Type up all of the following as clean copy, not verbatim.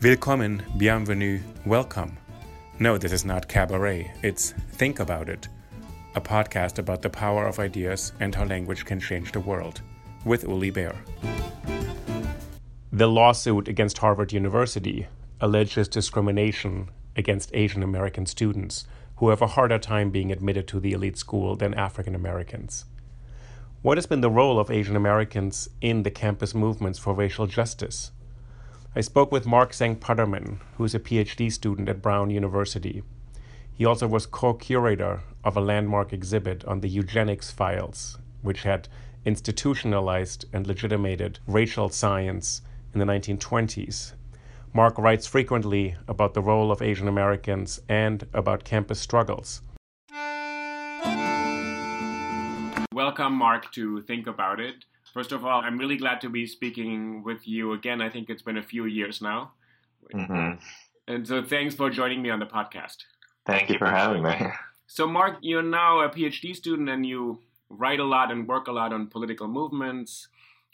Willkommen, bienvenue, welcome. No, this is not cabaret, it's Think About It, a podcast about the power of ideas and how language can change the world, with Uli Baer. The lawsuit against Harvard University alleges discrimination against Asian American students who have a harder time being admitted to the elite school than African Americans. What has been the role of Asian Americans in the campus movements for racial justice? I spoke with Mark Tseng-Putterman, who is a PhD student at Brown University. He also was co-curator of a landmark exhibit on the Eugenics Files, which had institutionalized and legitimated racial science in the 1920s. Mark writes frequently about the role of Asian Americans and about campus struggles. Welcome, Mark, to Think About It. First of all, I'm really glad to be speaking with you again. I think it's been a few years now. Mm-hmm. And so thanks for joining me on the podcast. Thank you for having me. So Mark, you're now a PhD student and you write a lot and work a lot on political movements.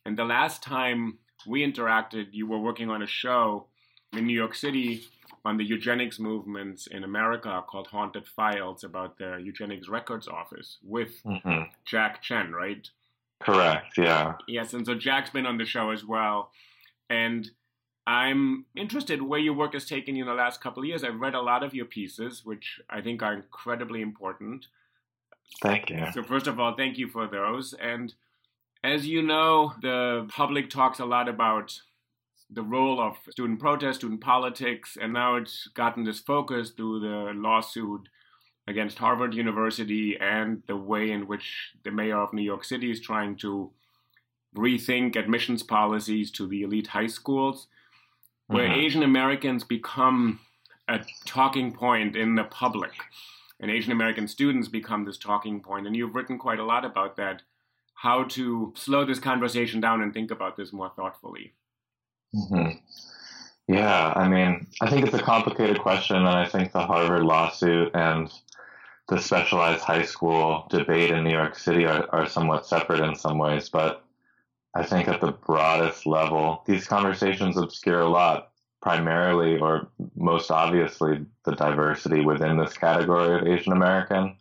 And the last time we interacted, you were working on a show in New York City on the eugenics movements in America called Haunted Files about the Eugenics Records Office with mm-hmm. Jack Chen, right? Correct, yeah. Yes, and so Jack's been on the show as well. And I'm interested where your work has taken you in the last couple of years. I've read a lot of your pieces, which I think are incredibly important. Thank you. So first of all, thank you for those. And as you know, the public talks a lot about the role of student protest, student politics, and now it's gotten this focus through the lawsuit against Harvard University and the way in which the mayor of New York City is trying to rethink admissions policies to the elite high schools, where mm-hmm. Asian Americans become a talking point in the public, and Asian American students become this talking point. And you've written quite a lot about that, how to slow this conversation down and think about this more thoughtfully. Mm-hmm. Yeah, I mean, I think it's a complicated question, and I think the Harvard lawsuit and the specialized high school debate in New York City are somewhat separate in some ways, but I think at the broadest level, these conversations obscure a lot, primarily or most obviously the diversity within this category of Asian American,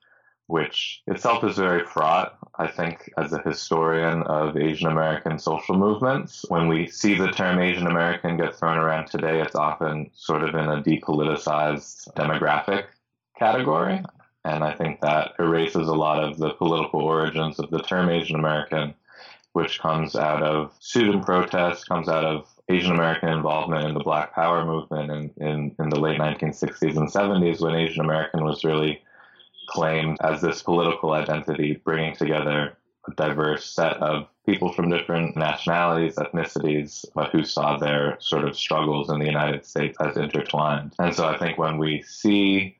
which itself is very fraught. I think as a historian of Asian American social movements, when we see the term Asian American get thrown around today, it's often sort of in a depoliticized demographic category. And I think that erases a lot of the political origins of the term Asian American, which comes out of student protests, comes out of Asian American involvement in the Black Power movement in the late 1960s and 70s, when Asian American was really claimed as this political identity, bringing together a diverse set of people from different nationalities, ethnicities, but who saw their sort of struggles in the United States as intertwined. And so I think when we see,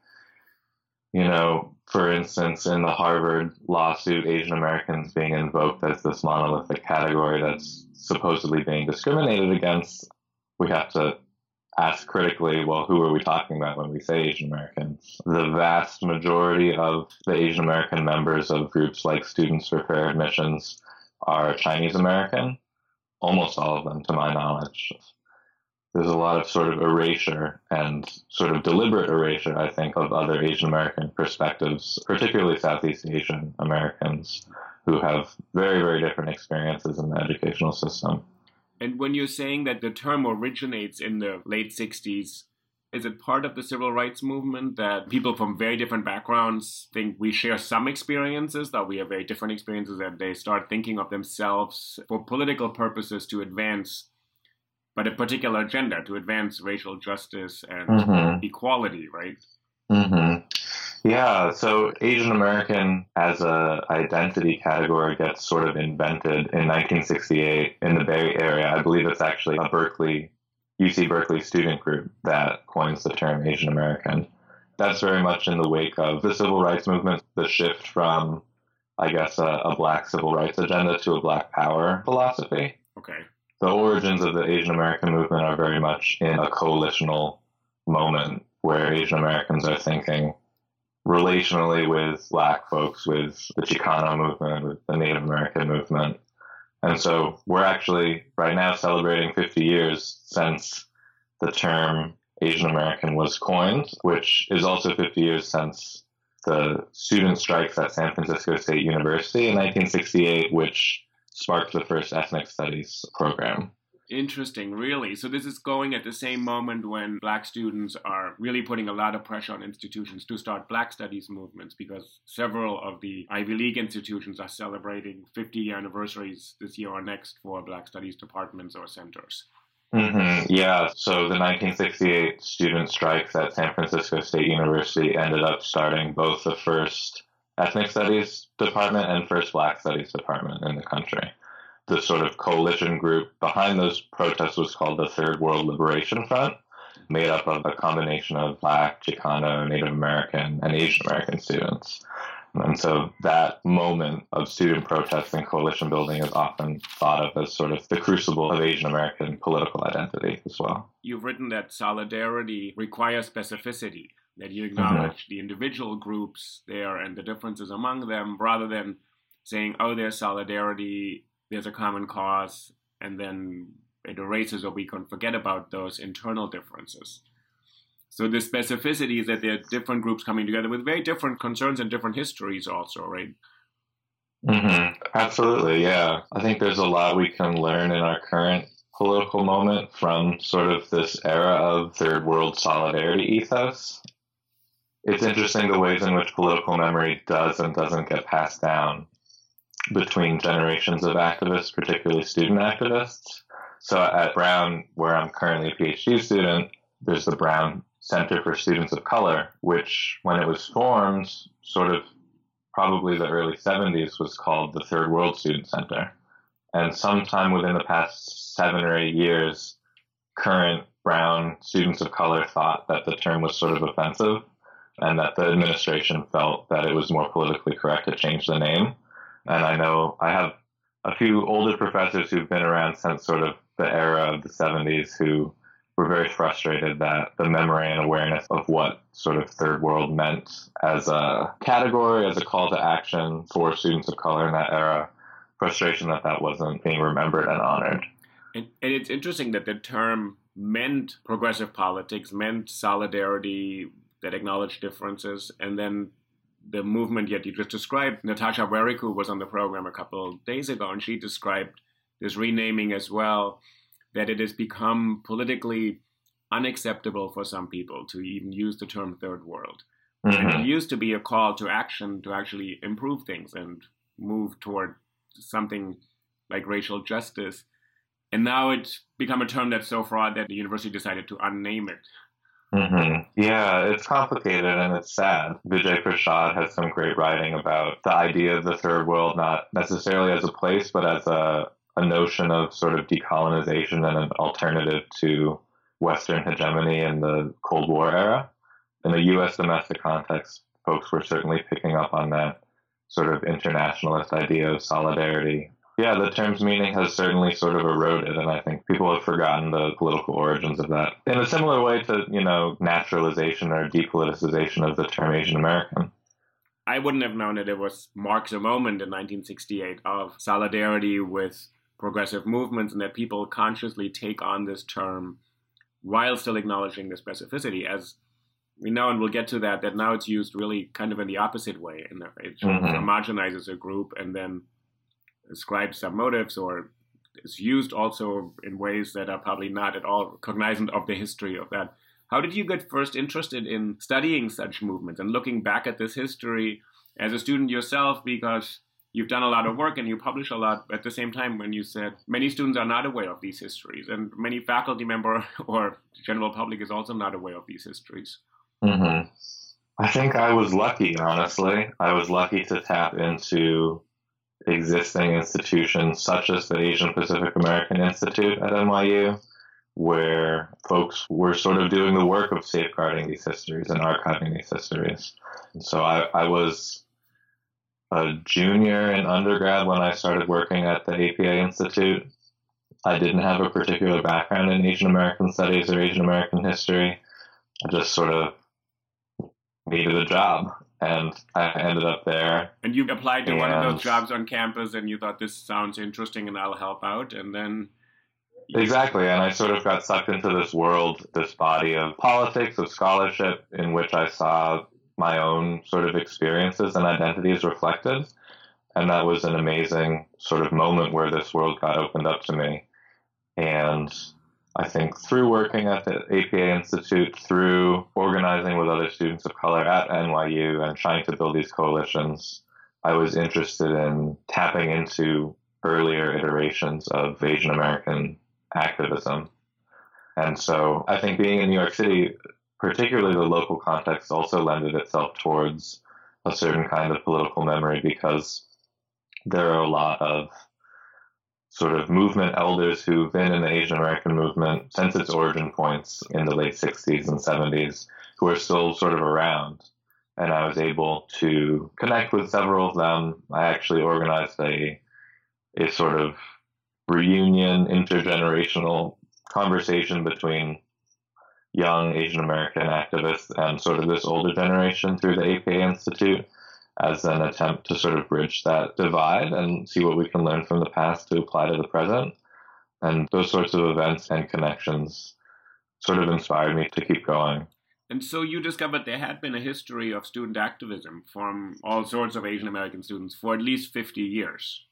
you know, for instance, in the Harvard lawsuit, Asian Americans being invoked as this monolithic category that's supposedly being discriminated against, we have to ask critically, well, who are we talking about when we say Asian Americans? The vast majority of the Asian American members of groups like Students for Fair Admissions are Chinese American, almost all of them, to my knowledge. There's a lot of sort of erasure and sort of deliberate erasure, I think, of other Asian American perspectives, particularly Southeast Asian Americans who have very, very different experiences in the educational system. And when you're saying that the term originates in the late 60s, is it part of the civil rights movement that people from very different backgrounds think we share some experiences, that we have very different experiences, and they start thinking of themselves for political purposes to advance, but a particular agenda, to advance racial justice and equality, right? Yeah, so Asian American as an identity category gets sort of invented in 1968 in the Bay Area. I believe it's actually a UC Berkeley student group that coins the term Asian American. That's very much in the wake of the civil rights movement, the shift from, I guess, a black civil rights agenda to a black power philosophy. Okay. The origins of the Asian American movement are very much in a coalitional moment where Asian Americans are thinking relationally with black folks, with the Chicano movement, with the Native American movement. And so we're actually right now celebrating 50 years since the term Asian American was coined, which is also 50 years since the student strikes at San Francisco State University in 1968, which sparked the first ethnic studies program. Interesting, really. So this is going at the same moment when black students are really putting a lot of pressure on institutions to start black studies movements, because several of the Ivy League institutions are celebrating 50-year anniversaries this year or next for black studies departments or centers. Yeah, so the 1968 student strikes at San Francisco State University ended up starting both the first ethnic studies department and first black studies department in the country. The sort of coalition group behind those protests was called the Third World Liberation Front, made up of a combination of Black, Chicano, Native American, and Asian American students. And so that moment of student protests and coalition building is often thought of as sort of the crucible of Asian American political identity as well. You've written that solidarity requires specificity, that you acknowledge the individual groups there and the differences among them, rather than saying, oh, there's solidarity, there's a common cause, and then it erases or we can forget about those internal differences. So the specificity is that there are different groups coming together with very different concerns and different histories also, right? Absolutely, yeah. I think there's a lot we can learn in our current political moment from sort of this era of third world solidarity ethos. It's interesting the ways in which political memory does and doesn't get passed down between generations of activists, particularly student activists. So at Brown, where I'm currently a PhD student, there's the Brown Center for Students of Color, which when it was formed, sort of probably the early 70s, was called the Third World Student Center. And sometime within the past 7 or 8 years, current Brown students of color thought that the term was sort of offensive and that the administration felt that it was more politically correct to change the name. And I know I have a few older professors who've been around since sort of the era of the 70s who were very frustrated that the memory and awareness of what sort of third world meant as a category, as a call to action for students of color in that era, frustration that that wasn't being remembered and honored. And it's interesting that the term meant progressive politics, meant solidarity that acknowledged differences, and then the movement yet you just described. Natasha Veriku was on the program a couple of days ago, and she described this renaming as well, that it has become politically unacceptable for some people to even use the term third world. And it used to be a call to action to actually improve things and move toward something like racial justice. And now it's become a term that's so fraught that the university decided to unname it. Yeah, it's complicated and it's sad. Vijay Prashad has some great writing about the idea of the third world, not necessarily as a place, but as a notion of sort of decolonization and an alternative to Western hegemony in the Cold War era. In the U.S. domestic context, folks were certainly picking up on that sort of internationalist idea of solidarity Yeah, the term's meaning has certainly sort of eroded, and I think people have forgotten the political origins of that. In a similar way to, you know, naturalization or depoliticization of the term Asian American. I wouldn't have known that it was marks a moment in 1968 of solidarity with progressive movements, and that people consciously take on this term while still acknowledging the specificity. As we know, and we'll get to that, that now it's used really kind of in the opposite way. And it homogenizes a group and then ascribes some motives, or is used also in ways that are probably not at all cognizant of the history of that. How did you get first interested in studying such movements and looking back at this history as a student yourself? Because you've done a lot of work and you publish a lot, at the same time when you said many students are not aware of these histories, and many faculty member or general public is also not aware of these histories. Mm-hmm. I think I was lucky, honestly. I was lucky to tap into existing institutions such as the Asian Pacific American Institute at NYU, where folks were sort of doing the work of safeguarding these histories and archiving these histories. And so I was a junior in undergrad when I started working at the APA Institute. I didn't have a particular background in Asian American studies or Asian American history. I just sort of needed a job, and I ended up there. And you applied to one of those jobs on campus, and you thought, this sounds interesting and I'll help out, and then... Exactly, and I sort of got sucked into this world, this body of politics, of scholarship, in which I saw my own sort of experiences and identities reflected, and that was an amazing sort of moment where this world got opened up to me. And I think through working at the APA Institute, through organizing with other students of color at NYU and trying to build these coalitions, I was interested in tapping into earlier iterations of Asian American activism. And so I think being in New York City, particularly the local context, also lended itself towards a certain kind of political memory, because there are a lot of sort of movement elders who've been in the Asian American movement since its origin points in the late 60s and 70s, who are still sort of around. And I was able to connect with several of them. I actually organized a sort of reunion, intergenerational conversation between young Asian American activists and sort of this older generation through the APA Institute, as an attempt to sort of bridge that divide and see what we can learn from the past to apply to the present. And those sorts of events and connections sort of inspired me to keep going. And so you discovered there had been a history of student activism from all sorts of Asian American students for at least 50 years.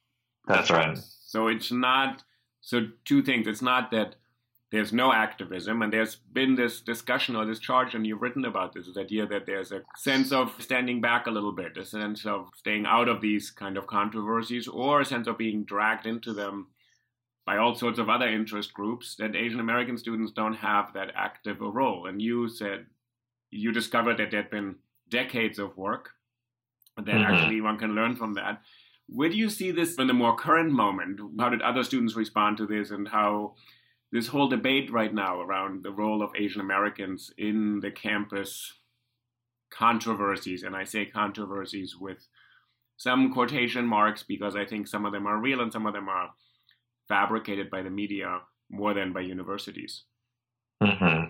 That's right. So it's not, so two things. It's not that there's no activism, and there's been this discussion or this charge, and you've written about this idea that there's a sense of standing back a little bit, a sense of staying out of these kind of controversies, or a sense of being dragged into them by all sorts of other interest groups, that Asian American students don't have that active role. And you said you discovered that there'd been decades of work, that actually one can learn from that. Where do you see this in the more current moment? How did other students respond to this, and how... this whole debate right now around the role of Asian Americans in the campus controversies, and I say controversies with some quotation marks because I think some of them are real and some of them are fabricated by the media more than by universities. Mm-hmm.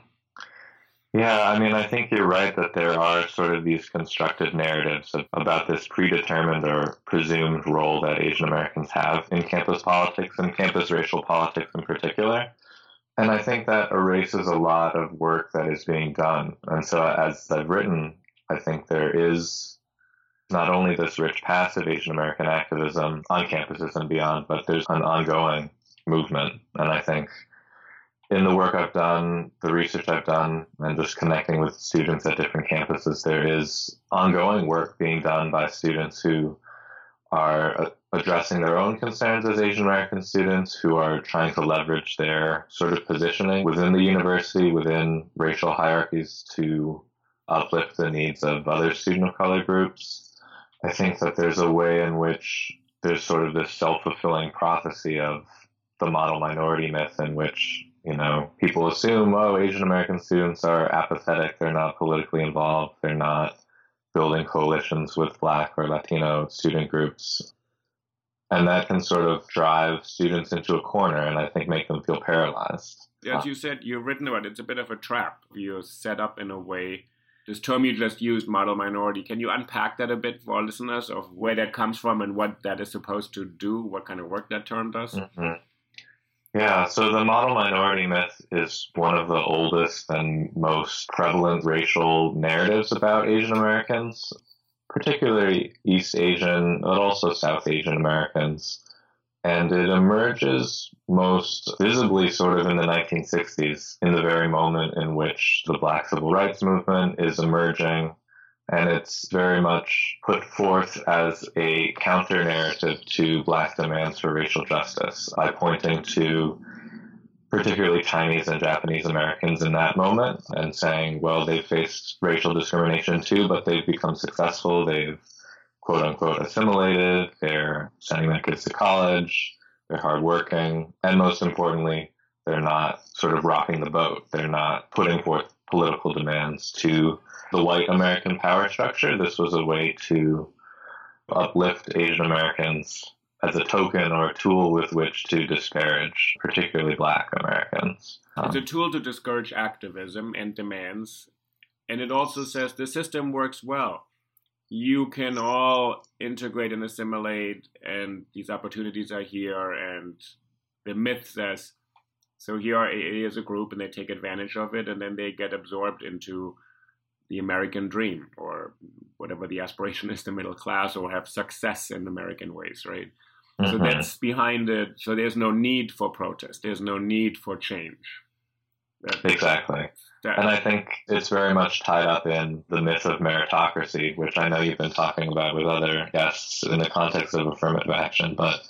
Yeah, I mean, I think you're right that there are sort of these constructed narratives about this predetermined or presumed role that Asian Americans have in campus politics and campus racial politics in particular. And I think that erases a lot of work that is being done. And so as I've written, I think there is not only this rich past of Asian American activism on campuses and beyond, but there's an ongoing movement. And I think in the work I've done, the research I've done, and just connecting with students at different campuses, there is ongoing work being done by students who are addressing their own concerns as Asian American students, who are trying to leverage their sort of positioning within the university, within racial hierarchies, to uplift the needs of other student of color groups. I think that there's a way in which there's sort of this self-fulfilling prophecy of the model minority myth, in which, you know, people assume, oh, Asian American students are apathetic, they're not politically involved, they're not building coalitions with Black or Latino student groups. And that can sort of drive students into a corner and I think make them feel paralyzed. As you said, you've written about it, it's a bit of a trap. You're set up in a way. This term you just used, model minority, can you unpack that a bit for our listeners of where that comes from and what that is supposed to do, what kind of work that term does? Mm-hmm. Yeah, so the model minority myth is one of the oldest and most prevalent racial narratives about Asian Americans, particularly East Asian, but also South Asian Americans. And it emerges most visibly sort of in the 1960s, in the very moment in which the Black Civil Rights Movement is emerging. And it's very much put forth as a counter-narrative to Black demands for racial justice by pointing to particularly Chinese and Japanese Americans in that moment and saying, well, they've faced racial discrimination too, but they've become successful. They've quote-unquote assimilated, they're sending their kids to college, they're hardworking, and most importantly, they're not sort of rocking the boat. They're not putting forth political demands to the white American power structure. This was a way to uplift Asian Americans as a token or a tool with which to disparage particularly Black Americans. It's a tool to discourage activism and demands, and it also says the system works well. You can all integrate and assimilate, and these opportunities are here, and the myth says, so here is a group, and they take advantage of it, and then they get absorbed into the American dream, or whatever the aspiration is, the middle class, or have success in American ways, right? Mm-hmm. So that's behind it. So there's no need for protest. There's no need for change. Exactly. And I think it's very much tied up in the myth of meritocracy, which I know you've been talking about with other guests in the context of affirmative action, but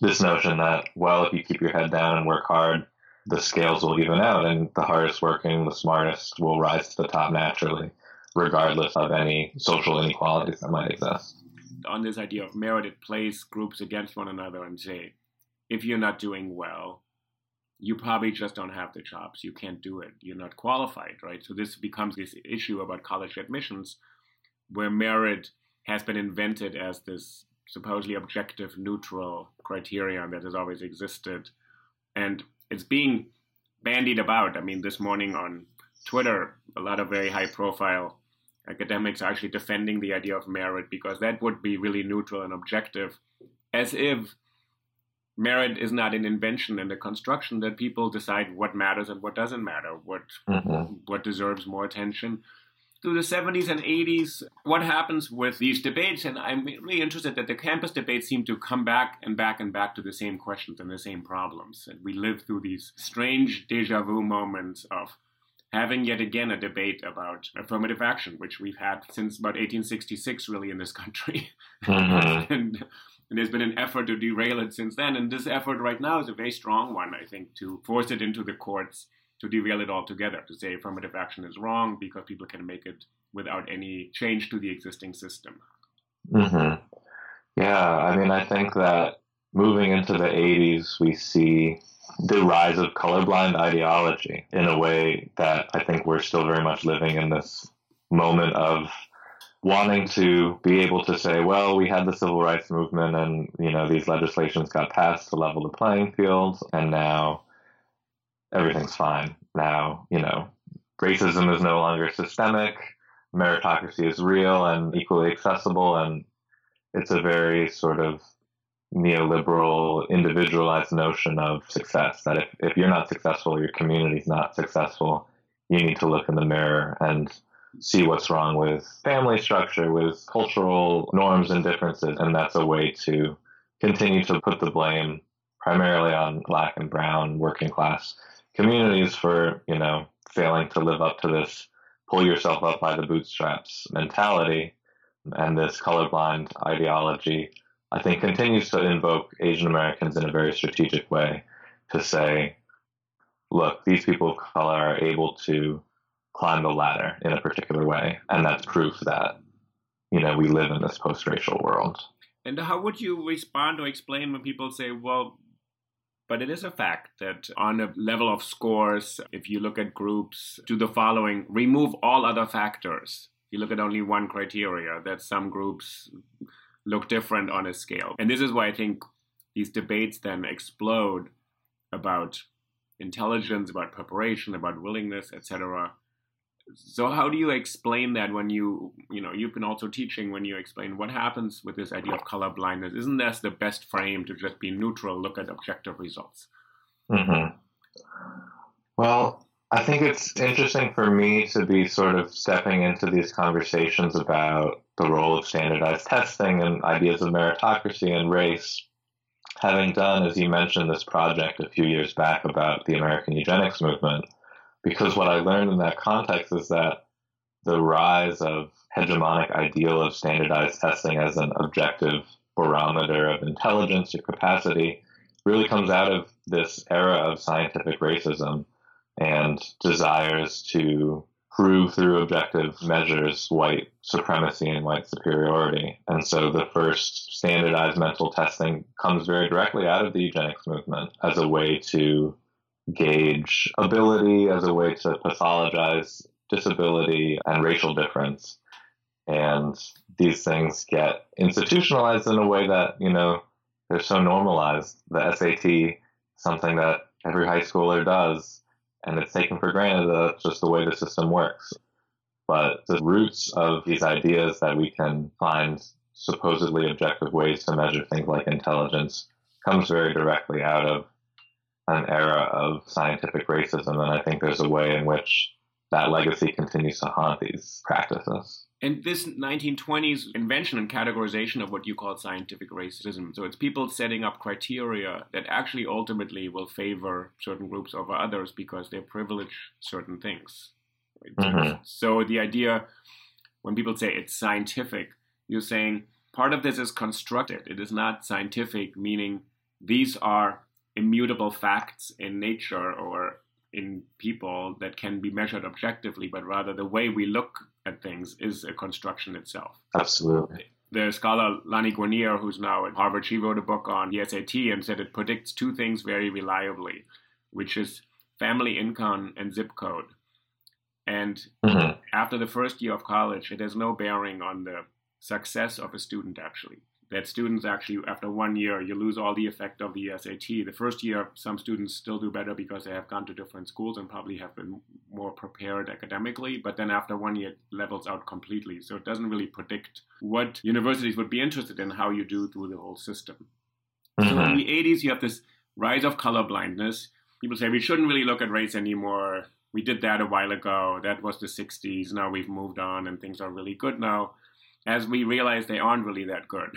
this notion that, well, if you keep your head down and work hard, the scales will even out and the hardest working, the smartest will rise to the top naturally, regardless of any social inequalities that might exist. On this idea of merit, it plays groups against one another and say, if you're not doing well, you probably just don't have the jobs. You can't do it. You're not qualified, right? So this becomes this issue about college admissions where merit has been invented as this supposedly objective, neutral criterion that has always existed. And it's being bandied about. I mean, this morning on Twitter, a lot of very high-profile academics are actually defending the idea of merit because that would be really neutral and objective, as if merit is not an invention and a construction that people decide what matters and what doesn't matter, what deserves more attention. Through the 70s and 80s, what happens with these debates? And I'm really interested that the campus debates seem to come back and back and back to the same questions and the same problems. And we live through these strange deja vu moments of having yet again a debate about affirmative action, which we've had since about 1866 really in this country. Mm-hmm. And there's been an effort to derail it since then. And this effort right now is a very strong one, I think, to force it into the courts, to derail it altogether, to say affirmative action is wrong because people can make it without any change to the existing system. Mm-hmm. Yeah, I mean, I think that moving into the 80s, we see the rise of colorblind ideology in a way that I think we're still very much living in this moment of wanting to be able to say, well, we had the civil rights movement and, you know, these legislations got passed to level the playing field and now everything's fine. Now, you know, racism is no longer systemic, meritocracy is real and equally accessible, and it's a very sort of neoliberal, individualized notion of success, that if you're not successful, your community's not successful, you need to look in the mirror and see what's wrong with family structure, with cultural norms and differences. And that's a way to continue to put the blame primarily on Black and Brown working class communities for, you know, failing to live up to this pull yourself up by the bootstraps mentality. And this colorblind ideology, I think, continues to invoke Asian Americans in a very strategic way to say, look, these people of color are able to climb the ladder in a particular way. And that's proof that, you know, we live in this post-racial world. And how would you respond or explain when people say, well, but it is a fact that on a level of scores, if you look at groups, do the following, remove all other factors. You look at only one criteria, that some groups look different on a scale. And this is why I think these debates then explode about intelligence, about preparation, about willingness, etc. So how do you explain that when you know, you've been also teaching, when you explain what happens with this idea of color blindness? Isn't that the best frame to just be neutral, look at objective results? Mm-hmm. Well, I think it's interesting for me to be sort of stepping into these conversations about the role of standardized testing and ideas of meritocracy and race, having done, as you mentioned, this project a few years back about the American eugenics movement. Because what I learned in that context is that the rise of hegemonic ideal of standardized testing as an objective barometer of intelligence or capacity really comes out of this era of scientific racism and desires to prove through objective measures white supremacy and white superiority. And so the first standardized mental testing comes very directly out of the eugenics movement as a way to gauge ability, as a way to pathologize disability and racial difference. And these things get institutionalized in a way that, you know, they're so normalized. The SAT, something that every high schooler does, and it's taken for granted that that's just the way the system works. But the roots of these ideas that we can find supposedly objective ways to measure things like intelligence comes very directly out of an era of scientific racism, and I think there's a way in which that legacy continues to haunt these practices. And this 1920s invention and categorization of what you call scientific racism, so it's people setting up criteria that actually ultimately will favor certain groups over others because they privilege certain things. Mm-hmm. So the idea, when people say it's scientific, you're saying part of this is constructed. It is not scientific, meaning these are immutable facts in nature or in people that can be measured objectively, but rather the way we look at things is a construction itself. Absolutely. The scholar Lani Guarnier, who's now at Harvard, she wrote a book on the SAT and said it predicts two things very reliably, which is family income and zip code. And mm-hmm. after the first year of college, it has no bearing on the success of a student, actually. That students actually, after 1 year, you lose all the effect of the SAT. The first year, some students still do better because they have gone to different schools and probably have been more prepared academically. But then after 1 year, it levels out completely. So it doesn't really predict what universities would be interested in, how you do through the whole system. Mm-hmm. So in the 80s, you have this rise of colorblindness. People say, we shouldn't really look at race anymore. We did that a while ago. That was the 60s. Now we've moved on and things are really good now. As we realize they aren't really that good.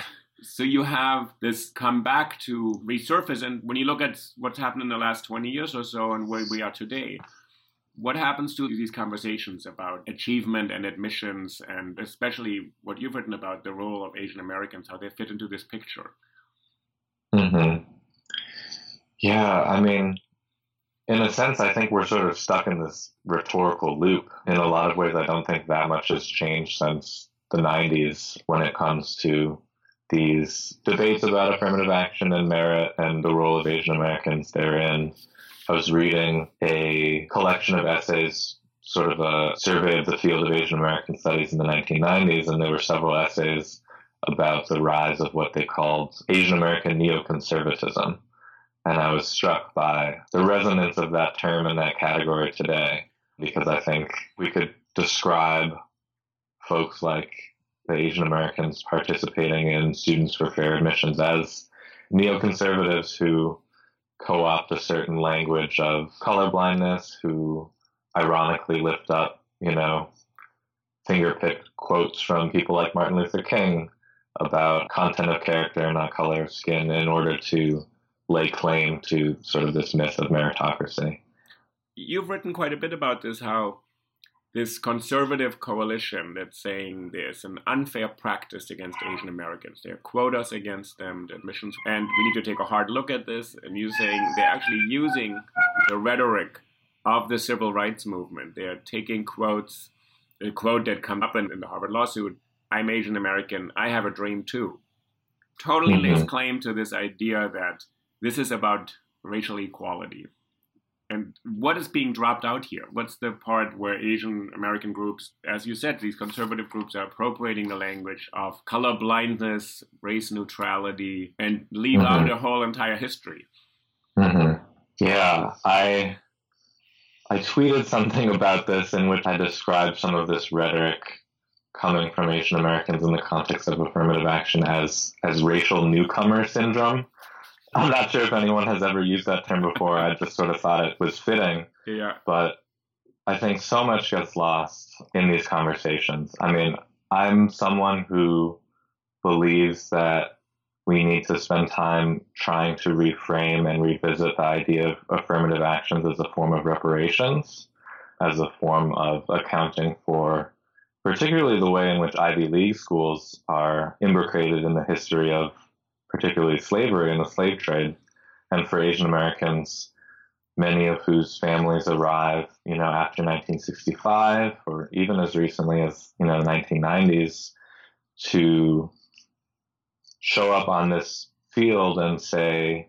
So you have this come back to resurface. And when you look at what's happened in the last 20 years or so and where we are today, what happens to these conversations about achievement and admissions, and especially what you've written about the role of Asian Americans, how they fit into this picture? Mm-hmm. Yeah, I mean, in a sense, I think we're sort of stuck in this rhetorical loop. In a lot of ways, I don't think that much has changed since the 90s when it comes to these debates about affirmative action and merit and the role of Asian Americans therein. I was reading a collection of essays, sort of a survey of the field of Asian American studies in the 1990s, and there were several essays about the rise of what they called Asian American neoconservatism. And I was struck by the resonance of that term in that category today, because I think we could describe folks like the Asian Americans participating in Students for Fair Admissions as neoconservatives who co-opt a certain language of colorblindness, who ironically lift up, you know, finger-picked quotes from people like Martin Luther King about content of character, not color of skin, in order to lay claim to sort of this myth of meritocracy. You've written quite a bit about this, how this conservative coalition that's saying there's an unfair practice against Asian Americans. There are quotas against them, the admissions, and we need to take a hard look at this. And you're saying they're actually using the rhetoric of the civil rights movement. They're taking quotes, a quote that come up in the Harvard lawsuit, "I'm Asian American, I have a dream too." Totally mm-hmm. lays claim to this idea that this is about racial equality. And what is being dropped out here? What's the part where Asian American groups, as you said, these conservative groups are appropriating the language of color blindness, race neutrality, and leave out the whole entire history? Yeah, I tweeted something about this in which I described some of this rhetoric coming from Asian Americans in the context of affirmative action as racial newcomer syndrome. I'm not sure if anyone has ever used that term before. I just sort of thought it was fitting. Yeah. But I think so much gets lost in these conversations. I mean, I'm someone who believes that we need to spend time trying to reframe and revisit the idea of affirmative actions as a form of reparations, as a form of accounting for particularly the way in which Ivy League schools are imbricated in the history of particularly slavery and the slave trade, and for Asian Americans, many of whose families arrived, after 1965 or even as recently as, 1990s, to show up on this field and say,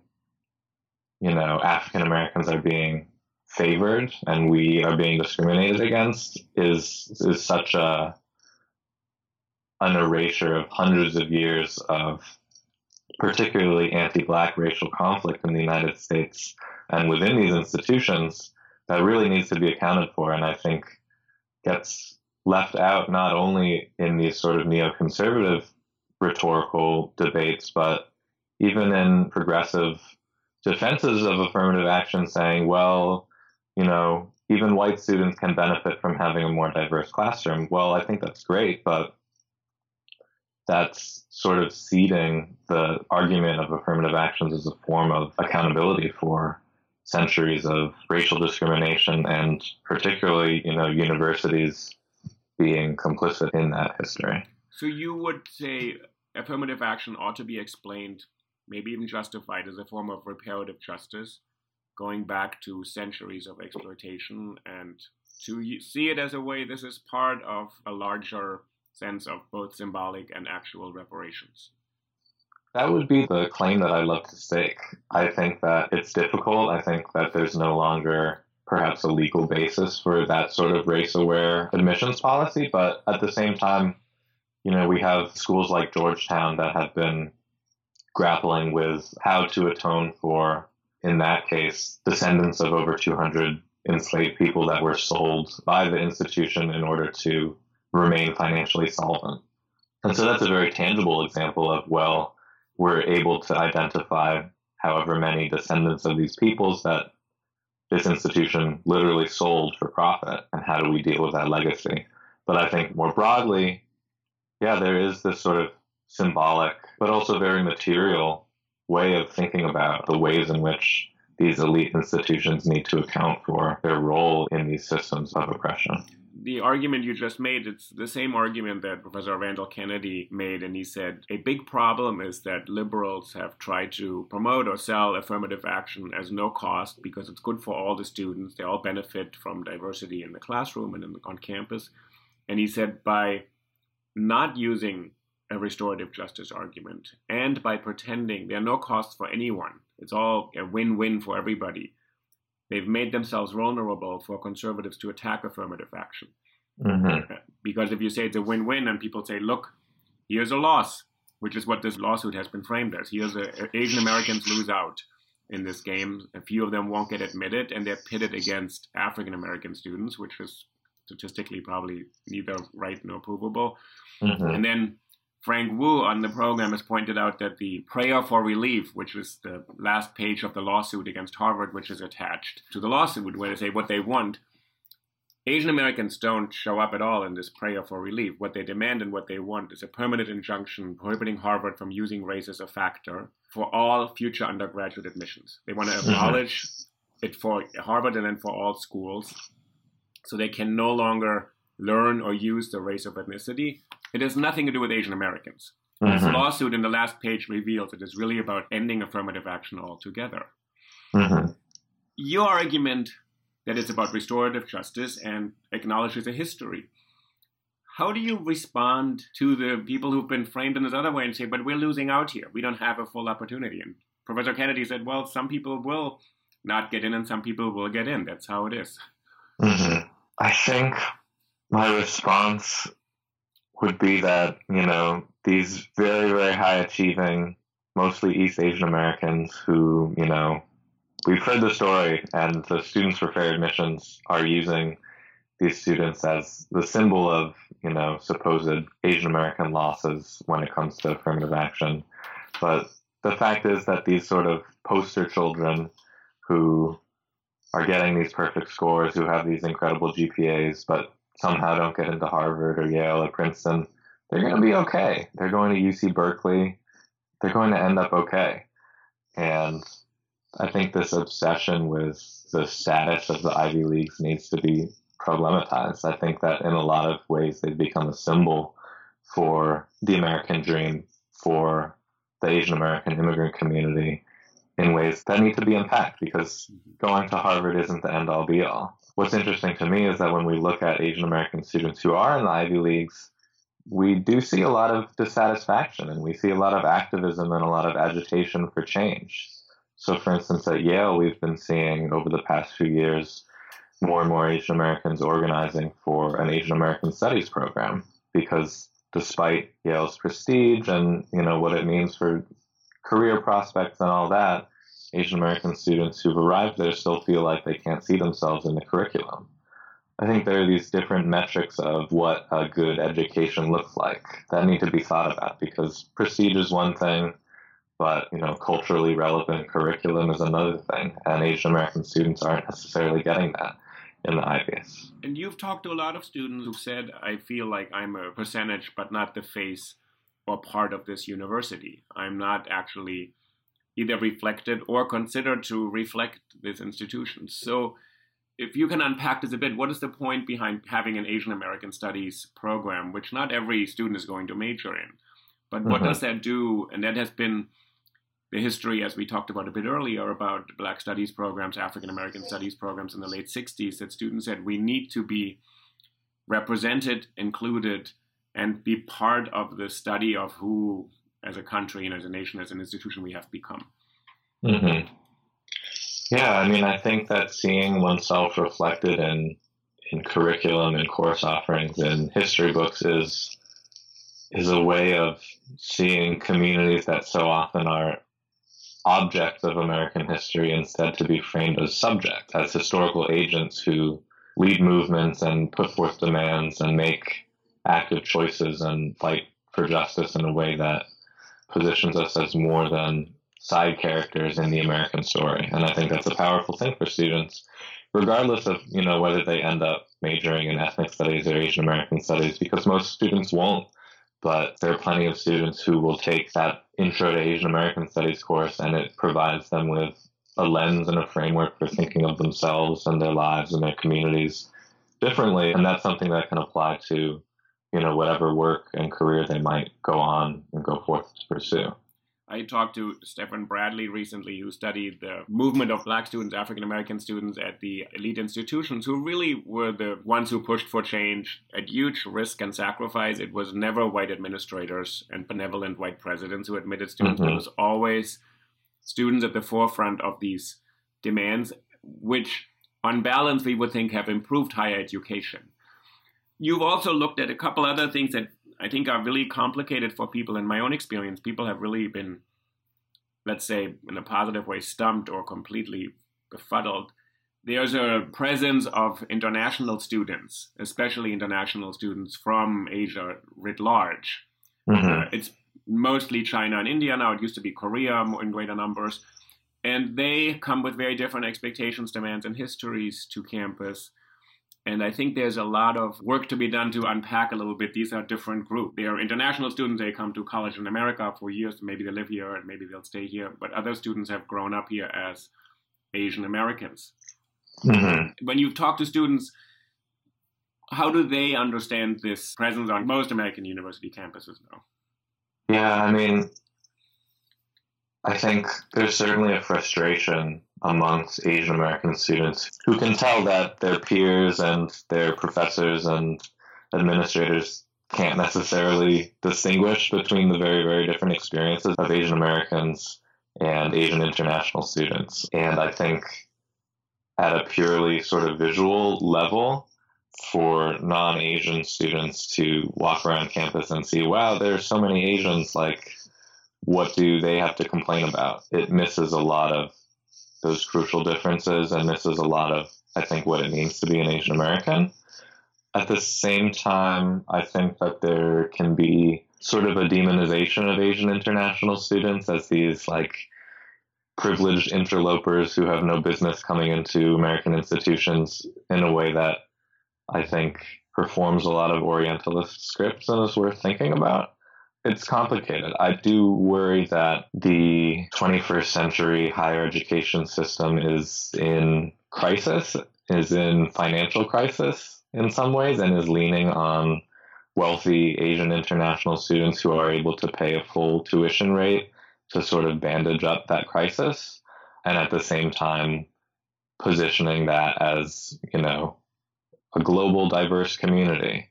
African Americans are being favored and we are being discriminated against is such an erasure of hundreds of years of particularly anti-Black racial conflict in the United States and within these institutions that really needs to be accounted for, and I think gets left out not only in these sort of neoconservative rhetorical debates, but even in progressive defenses of affirmative action saying, well, even white students can benefit from having a more diverse classroom. Well, I think that's great, but that's sort of seeding the argument of affirmative actions as a form of accountability for centuries of racial discrimination and particularly, universities being complicit in that history. So you would say affirmative action ought to be explained, maybe even justified, as a form of reparative justice, going back to centuries of exploitation, and to see it as a way, this is part of a larger sense of both symbolic and actual reparations. That would be the claim that I'd love to stake. I think that it's difficult. I think that there's no longer perhaps a legal basis for that sort of race-aware admissions policy. But at the same time, we have schools like Georgetown that have been grappling with how to atone for, in that case, descendants of over 200 enslaved people that were sold by the institution in order to remain financially solvent. And so that's a very tangible example of, well, we're able to identify however many descendants of these peoples that this institution literally sold for profit, and how do we deal with that legacy? But I think more broadly, yeah, there is this sort of symbolic, but also very material way of thinking about the ways in which these elite institutions need to account for their role in these systems of oppression. The argument you just made, it's the same argument that Professor Randall Kennedy made, and he said a big problem is that liberals have tried to promote or sell affirmative action as no cost because it's good for all the students. They all benefit from diversity in the classroom and on campus. And he said by not using a restorative justice argument and by pretending there are no costs for anyone, it's all a win-win for everybody, they've made themselves vulnerable for conservatives to attack affirmative action. Mm-hmm. Because if you say it's a win-win and people say, look, here's a loss, which is what this lawsuit has been framed as. Here's Asian Americans lose out in this game. A few of them won't get admitted, and they're pitted against African American students, which is statistically probably neither right nor provable. Mm-hmm. And then Frank Wu on the program has pointed out that the prayer for relief, which was the last page of the lawsuit against Harvard, which is attached to the lawsuit, where they say what they want, Asian Americans don't show up at all in this prayer for relief. What they demand and what they want is a permanent injunction prohibiting Harvard from using race as a factor for all future undergraduate admissions. They want to abolish it for Harvard and then for all schools, so they can no longer learn or use the race of ethnicity. It has nothing to do with Asian Americans. Mm-hmm. This lawsuit in the last page reveals it is really about ending affirmative action altogether. Mm-hmm. Your argument that it's about restorative justice and acknowledges a history. How do you respond to the people who've been framed in this other way and say, but we're losing out here. We don't have a full opportunity. And Professor Kennedy said, well, some people will not get in, and some people will get in. That's how it is. Mm-hmm. I think my response would be that, you know, these very, very high achieving, mostly East Asian Americans who, you know, we've heard the story, and the Students for Fair Admissions are using these students as the symbol of, you know, supposed Asian American losses when it comes to affirmative action. But the fact is that these sort of poster children who are getting these perfect scores, who have these incredible GPAs, but somehow don't get into Harvard or Yale or Princeton, they're going to be okay. They're going to UC Berkeley. They're going to end up okay. And I think this obsession with the status of the Ivy Leagues needs to be problematized. I think that in a lot of ways they've become a symbol for the American dream, for the Asian American immigrant community, in ways that need to be unpacked, because going to Harvard isn't the end all be all. What's interesting to me is that when we look at Asian American students who are in the Ivy Leagues, we do see a lot of dissatisfaction, and we see a lot of activism and a lot of agitation for change. So for instance, at Yale, we've been seeing over the past few years more and more Asian Americans organizing for an Asian American studies program, because despite Yale's prestige and, you know, what it means for career prospects and all that, Asian American students who've arrived there still feel like they can't see themselves in the curriculum. I think there are these different metrics of what a good education looks like that need to be thought about, because prestige is one thing, but, you know, culturally relevant curriculum is another thing, and Asian American students aren't necessarily getting that in the IVs. And you've talked to a lot of students who've said, I feel like I'm a percentage but not the face or part of this university. I'm not actually either reflected or considered to reflect this institution. So if you can unpack this a bit, what is the point behind having an Asian American Studies program, which not every student is going to major in? But what does that do? And that has been the history, as we talked about a bit earlier, about Black Studies programs, African American Studies programs in the late 60s, that students said, we need to be represented, included, and be part of the study of who, as a country and as a nation, as an institution, we have become. Mm-hmm. Yeah, I mean, I think that seeing oneself reflected in curriculum and course offerings and history books is a way of seeing communities that so often are objects of American history instead to be framed as subjects, as historical agents who lead movements and put forth demands and make active choices and fight for justice in a way that positions us as more than side characters in the American story. And I think that's a powerful thing for students, regardless of, you know, whether they end up majoring in ethnic studies or Asian American studies, because most students won't. But there are plenty of students who will take that Intro to Asian American Studies course, and it provides them with a lens and a framework for thinking of themselves and their lives and their communities differently. And that's something that can apply to, you know, whatever work and career they might go on and go forth to pursue. I talked to Stefan Bradley recently, who studied the movement of Black students, African American students at the elite institutions, who really were the ones who pushed for change at huge risk and sacrifice. It was never white administrators and benevolent white presidents who admitted students. Mm-hmm. It was always students at the forefront of these demands, which on balance we would think have improved higher education. You've also looked at a couple other things that I think are really complicated for people. In my own experience, people have really been, let's say, in a positive way, stumped or completely befuddled. There's a presence of international students, especially international students from Asia writ large. Mm-hmm. It's mostly China and India now. It used to be Korea in greater numbers. And they come with very different expectations, demands, and histories to campus. And I think there's a lot of work to be done to unpack a little bit. These are different groups. They are international students. They come to college in America for years. Maybe they live here and maybe they'll stay here. But other students have grown up here as Asian Americans. Mm-hmm. When you talk to students, how do they understand this presence on most American university campuses now? Yeah, I mean, I think there's certainly a frustration amongst Asian American students who can tell that their peers and their professors and administrators can't necessarily distinguish between the very, very different experiences of Asian Americans and Asian international students. And I think at a purely sort of visual level for non-Asian students to walk around campus and see, wow, there's so many Asians, like, what do they have to complain about? It misses a lot of those crucial differences and misses a lot of, I think, what it means to be an Asian American. At the same time, I think that there can be sort of a demonization of Asian international students as these, like, privileged interlopers who have no business coming into American institutions in a way that I think performs a lot of Orientalist scripts and is worth thinking about. It's complicated. I do worry that the 21st century higher education system is in crisis, is in financial crisis in some ways, and is leaning on wealthy Asian international students who are able to pay a full tuition rate to sort of bandage up that crisis, and at the same time positioning that as, you know, a global diverse community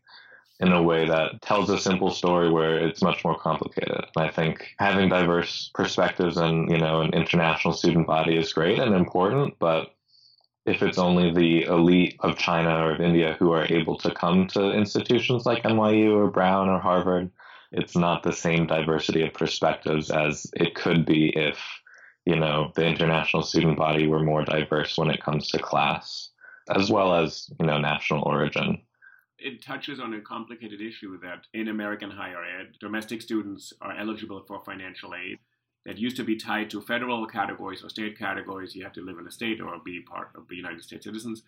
in a way that tells a simple story where it's much more complicated. And I think having diverse perspectives and, you know, an international student body is great and important, but if it's only the elite of China or of India who are able to come to institutions like NYU or Brown or Harvard, it's not the same diversity of perspectives as it could be if, you know, the international student body were more diverse when it comes to class, as well as, you know, national origin. It touches on a complicated issue that in American higher ed, domestic students are eligible for financial aid that used to be tied to federal categories or state categories. You have to live in a state or be part of the United States citizens.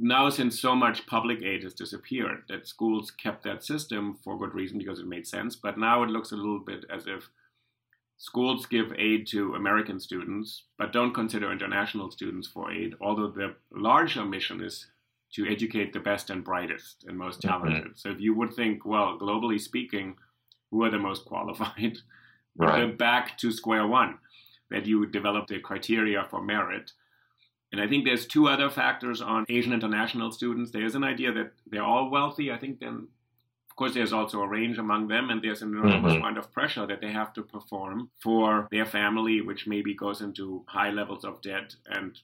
Now, since so much public aid has disappeared, that schools kept that system for good reason because it made sense. But now it looks a little bit as if schools give aid to American students, but don't consider international students for aid, although the larger mission is to educate the best and brightest and most talented. Mm-hmm. So if you would think, well, globally speaking, who are the most qualified? Right. Back to square one, that you develop the criteria for merit. And I think there's two other factors on Asian international students. There's an idea that they're all wealthy. I think then, of course, there's also a range among them, and there's an enormous mm-hmm. amount of pressure that they have to perform for their family, which maybe goes into high levels of debt, and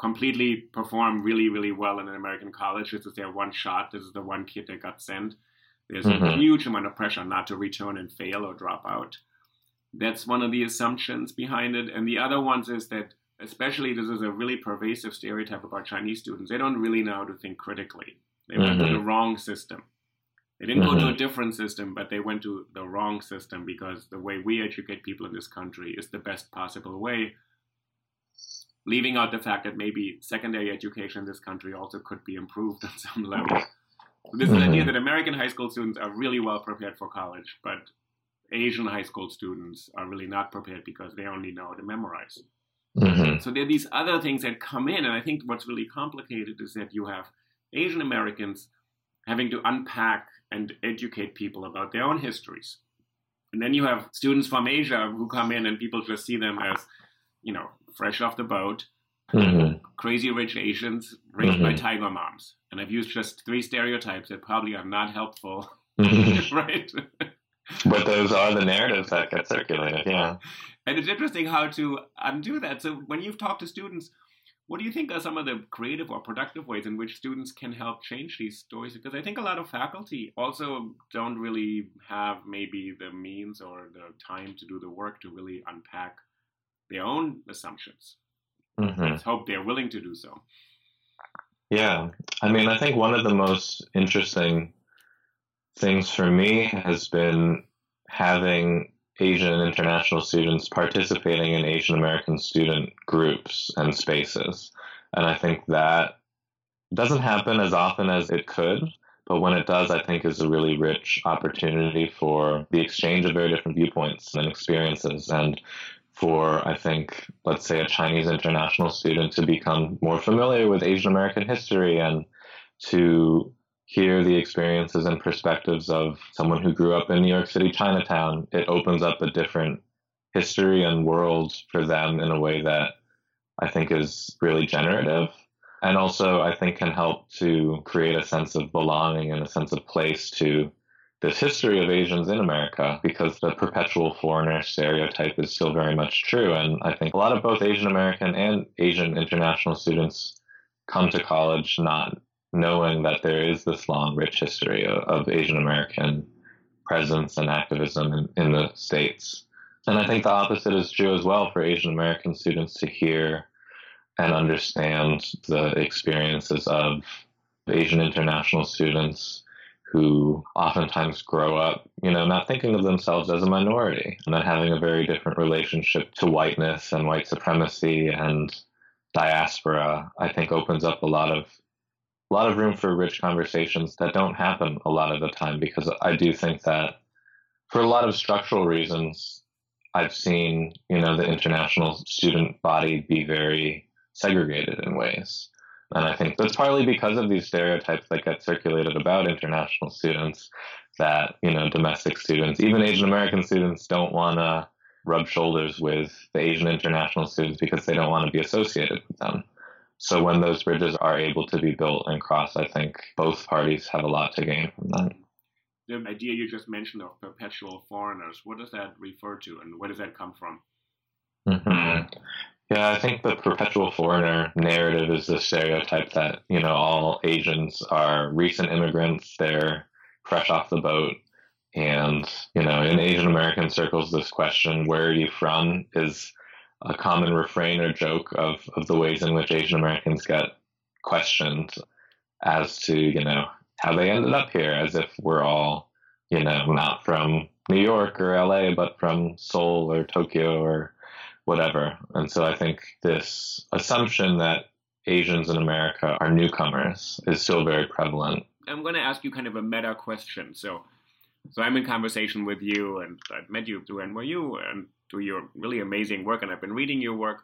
completely perform really, really well in an American college. This is their one shot. This is the one kid that got sent. There's mm-hmm. a huge amount of pressure not to return and fail or drop out. That's one of the assumptions behind it. And the other ones is that, especially, this is a really pervasive stereotype about Chinese students. They don't really know how to think critically. They went mm-hmm. to the wrong system. They didn't mm-hmm. go to a different system, but they went to the wrong system because the way we educate people in this country is the best possible way, leaving out the fact that maybe secondary education in this country also could be improved on some level. So this mm-hmm. is the idea that American high school students are really well prepared for college, but Asian high school students are really not prepared because they only know how to memorize. Mm-hmm. So there are these other things that come in, and I think what's really complicated is that you have Asian Americans having to unpack and educate people about their own histories. And then you have students from Asia who come in and people just see them as, you know, fresh off the boat, mm-hmm. crazy rich Asians raised mm-hmm. by tiger moms. And I've used just three stereotypes that probably are not helpful, mm-hmm. right? But those are the narratives that get circulated, yeah. And it's interesting how to undo that. So when you've talked to students, what do you think are some of the creative or productive ways in which students can help change these stories? Because I think a lot of faculty also don't really have maybe the means or the time to do the work to really unpack their own assumptions. Mm-hmm. Let's hope they're willing to do so. Yeah. I mean, I think one of the most interesting things for me has been having Asian international students participating in Asian American student groups and spaces. And I think that doesn't happen as often as it could, but when it does, I think is a really rich opportunity for the exchange of very different viewpoints and experiences. And for, I think, let's say a Chinese international student to become more familiar with Asian American history and to hear the experiences and perspectives of someone who grew up in New York City, Chinatown, it opens up a different history and world for them in a way that I think is really generative. And also, I think can help to create a sense of belonging and a sense of place to this history of Asians in America, because the perpetual foreigner stereotype is still very much true. And I think a lot of both Asian American and Asian international students come to college not knowing that there is this long, rich history of Asian American presence and activism in the States. And I think the opposite is true as well for Asian American students to hear and understand the experiences of Asian international students who oftentimes grow up, you know, not thinking of themselves as a minority and then having a very different relationship to whiteness and white supremacy and diaspora. I think opens up a lot of room for rich conversations that don't happen a lot of the time, because I do think that for a lot of structural reasons, I've seen, you know, the international student body be very segregated in ways. And I think that's partly because of these stereotypes that get circulated about international students that, you know, domestic students, even Asian American students, don't want to rub shoulders with the Asian international students because they don't want to be associated with them. So when those bridges are able to be built and crossed, I think both parties have a lot to gain from that. The idea you just mentioned of perpetual foreigners, what does that refer to and where does that come from? Mm-hmm. Yeah, I think the perpetual foreigner narrative is the stereotype that, you know, all Asians are recent immigrants, they're fresh off the boat. And, you know, in Asian American circles, this question, where are you from, is a common refrain or joke of the ways in which Asian Americans get questioned as to, you know, how they ended up here, as if we're all, you know, not from New York or LA, but from Seoul or Tokyo or whatever. And so I think this assumption that Asians in America are newcomers is still very prevalent. I'm going to ask you kind of a meta question. So I'm in conversation with you, and I've met you through NYU and through your really amazing work, and I've been reading your work,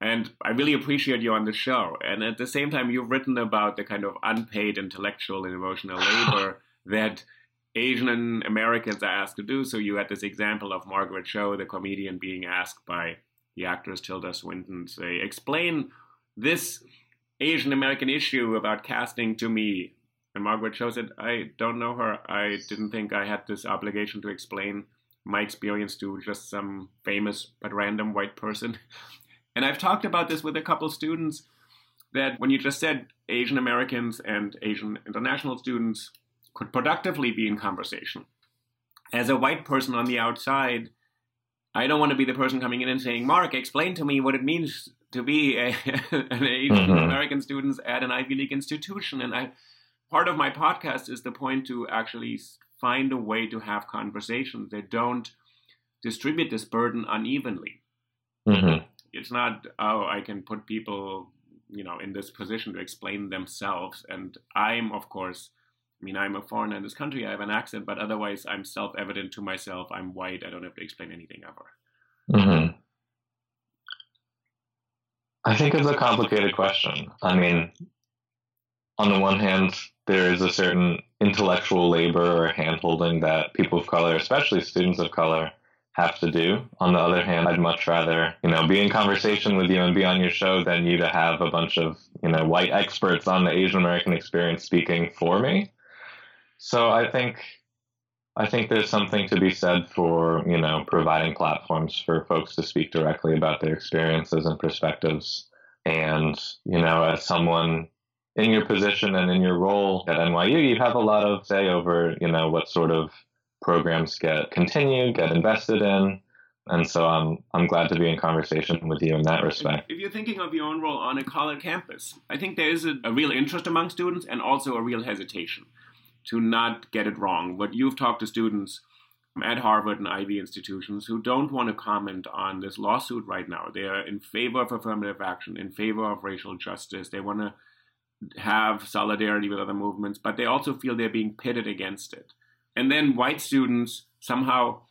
and I really appreciate you on the show. And at the same time, you've written about the kind of unpaid intellectual and emotional labor that Asian Americans are asked to do. So you had this example of Margaret Cho, the comedian, being asked by the actress Tilda Swinton, say, explain this Asian American issue about casting to me. And Margaret Cho said, I don't know her. I didn't think I had this obligation to explain my experience to just some famous but random white person. And I've talked about this with a couple students, that when you just said Asian Americans and Asian international students could productively be in conversation, as a white person on the outside, I don't want to be the person coming in and saying, Mark, explain to me what it means to be an Asian American student at an Ivy League institution. And part of my podcast is the point to actually find a way to have conversations that don't distribute this burden unevenly. Mm-hmm. It's not, oh, I can put people, you know, in this position to explain themselves. And I'm, of course, I mean, I'm a foreigner in this country. I have an accent, but otherwise I'm self-evident to myself. I'm white. I don't have to explain anything ever. Mm-hmm. I think it's a complicated question. I mean, on the one hand, there is a certain intellectual labor or hand-holding that people of color, especially students of color, have to do. On the other hand, I'd much rather, you know, be in conversation with you and be on your show than you to have a bunch of, you know, white experts on the Asian American experience speaking for me. So I think there's something to be said for, you know, providing platforms for folks to speak directly about their experiences and perspectives. And, you know, as someone in your position and in your role at NYU, you have a lot of say over, you know, what sort of programs get invested in. And so I'm glad to be in conversation with you in that respect. If you're thinking of your own role on a college campus, I think there is a real interest among students and also a real hesitation to not get it wrong. But you've talked to students at Harvard and Ivy institutions who don't want to comment on this lawsuit right now. They are in favor of affirmative action, in favor of racial justice. They want to have solidarity with other movements, but they also feel they're being pitted against it. And then white students somehow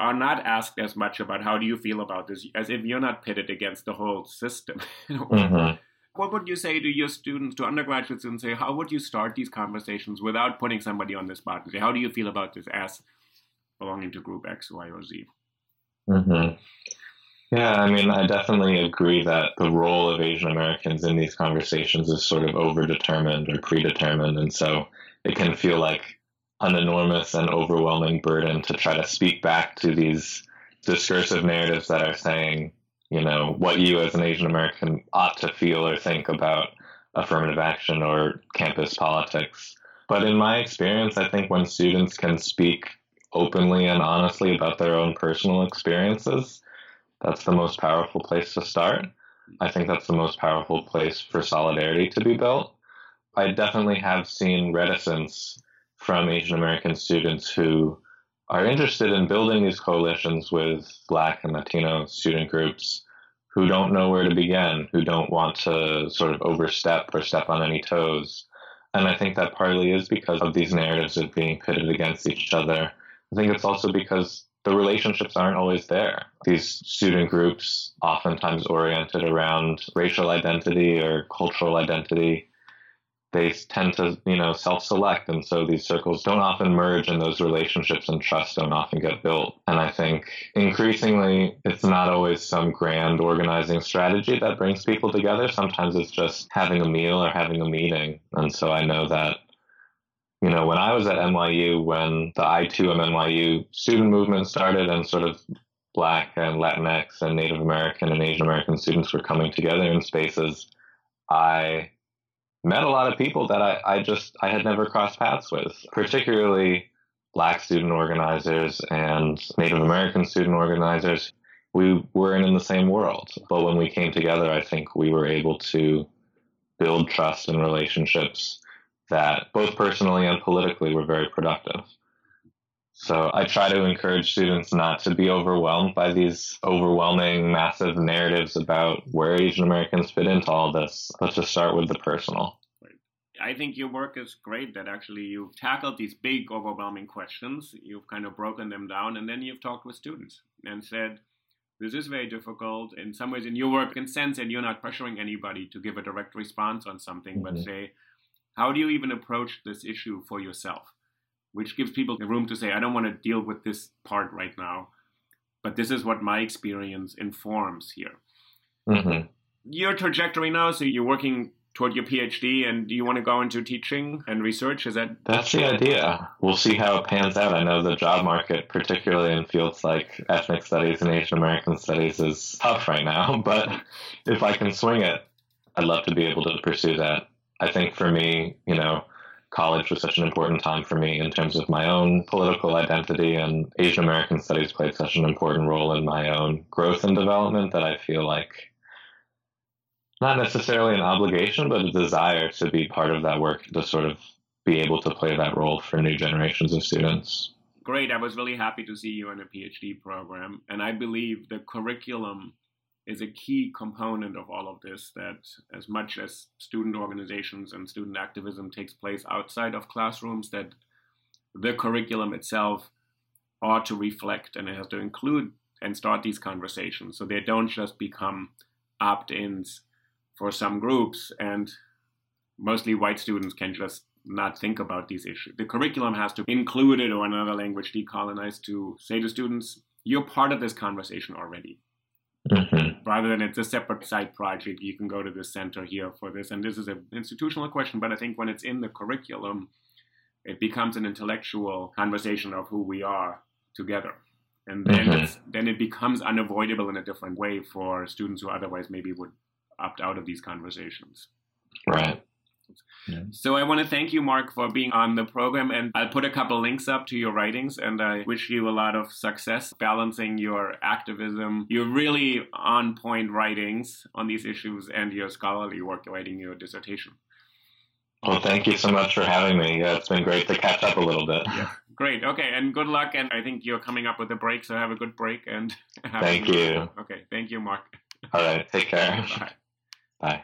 are not asked as much about how do you feel about this, as if you're not pitted against the whole system. Mm-hmm. What would you say to your students, to undergraduate students, say, how would you start these conversations without putting somebody on the spot and say, how do you feel about this as belonging to group X, Y, or Z? Mm-hmm. Yeah, I mean, I definitely agree that the role of Asian Americans in these conversations is sort of overdetermined or predetermined. And so it can feel like an enormous and overwhelming burden to try to speak back to these discursive narratives that are saying, you know, what you as an Asian American ought to feel or think about affirmative action or campus politics. But in my experience, I think when students can speak openly and honestly about their own personal experiences, that's the most powerful place to start. I think that's the most powerful place for solidarity to be built. I definitely have seen reticence from Asian American students who are interested in building these coalitions with Black and Latino student groups who don't know where to begin, who don't want to sort of overstep or step on any toes. And I think that partly is because of these narratives of being pitted against each other. I think it's also because the relationships aren't always there. These student groups oftentimes oriented around racial identity or cultural identity, they tend to, self-select. And so these circles don't often merge, and those relationships and trust don't often get built. And I think increasingly, it's not always some grand organizing strategy that brings people together. Sometimes it's just having a meal or having a meeting. And so I know that, when I was at NYU, when the I2M NYU student movement started and sort of Black and Latinx and Native American and Asian American students were coming together in spaces, I met a lot of people that I had never crossed paths with, particularly Black student organizers and Native American student organizers. We weren't in the same world, but when we came together, I think we were able to build trust and relationships that both personally and politically were very productive. So I try to encourage students not to be overwhelmed by these overwhelming, massive narratives about where Asian Americans fit into all this. Let's just start with the personal. I think your work is great that actually you've tackled these big, overwhelming questions. You've kind of broken them down, and then you've talked with students and said, this is very difficult. In some ways, in your work, you can sense that you're not pressuring anybody to give a direct response on something, mm-hmm. but say, how do you even approach this issue for yourself? Which gives people the room to say, I don't want to deal with this part right now, but this is what my experience informs here. Mm-hmm. Your trajectory now, so you're working toward your PhD, and do you want to go into teaching and research? Is that... That's the idea. We'll see how it pans out. I know the job market, particularly in fields like ethnic studies and Asian American studies, is tough right now, but if I can swing it, I'd love to be able to pursue that. I think for me, college was such an important time for me in terms of my own political identity, and Asian American studies played such an important role in my own growth and development that I feel like not necessarily an obligation, but a desire to be part of that work, to sort of be able to play that role for new generations of students. Great. I was really happy to see you in a PhD program. And I believe the curriculum is a key component of all of this, that as much as student organizations and student activism takes place outside of classrooms, that the curriculum itself ought to reflect, and it has to include and start these conversations so they don't just become opt-ins for some groups, and mostly white students can just not think about these issues. The curriculum has to include it, or in another language, decolonize, to say to students, you're part of this conversation already. Mm-hmm. Rather than it's a separate side project, you can go to this center here for this. And this is an institutional question, but I think when it's in the curriculum, it becomes an intellectual conversation of who we are together. And then, mm-hmm. then it becomes unavoidable in a different way for students who otherwise maybe would opt out of these conversations. Right. Yeah. So I want to thank you, Mark, for being on the program, and I'll put a couple links up to your writings, and I wish you a lot of success balancing your activism, your really on-point writings on these issues, and your scholarly work writing your dissertation. Well, thank you so much for having me. Yeah, it's been great to catch up a little bit. Yeah. Great. Okay, and good luck, and I think you're coming up with a break, so have a good break. And thank you. Okay, thank you, Mark. All right, take care. Bye. Bye.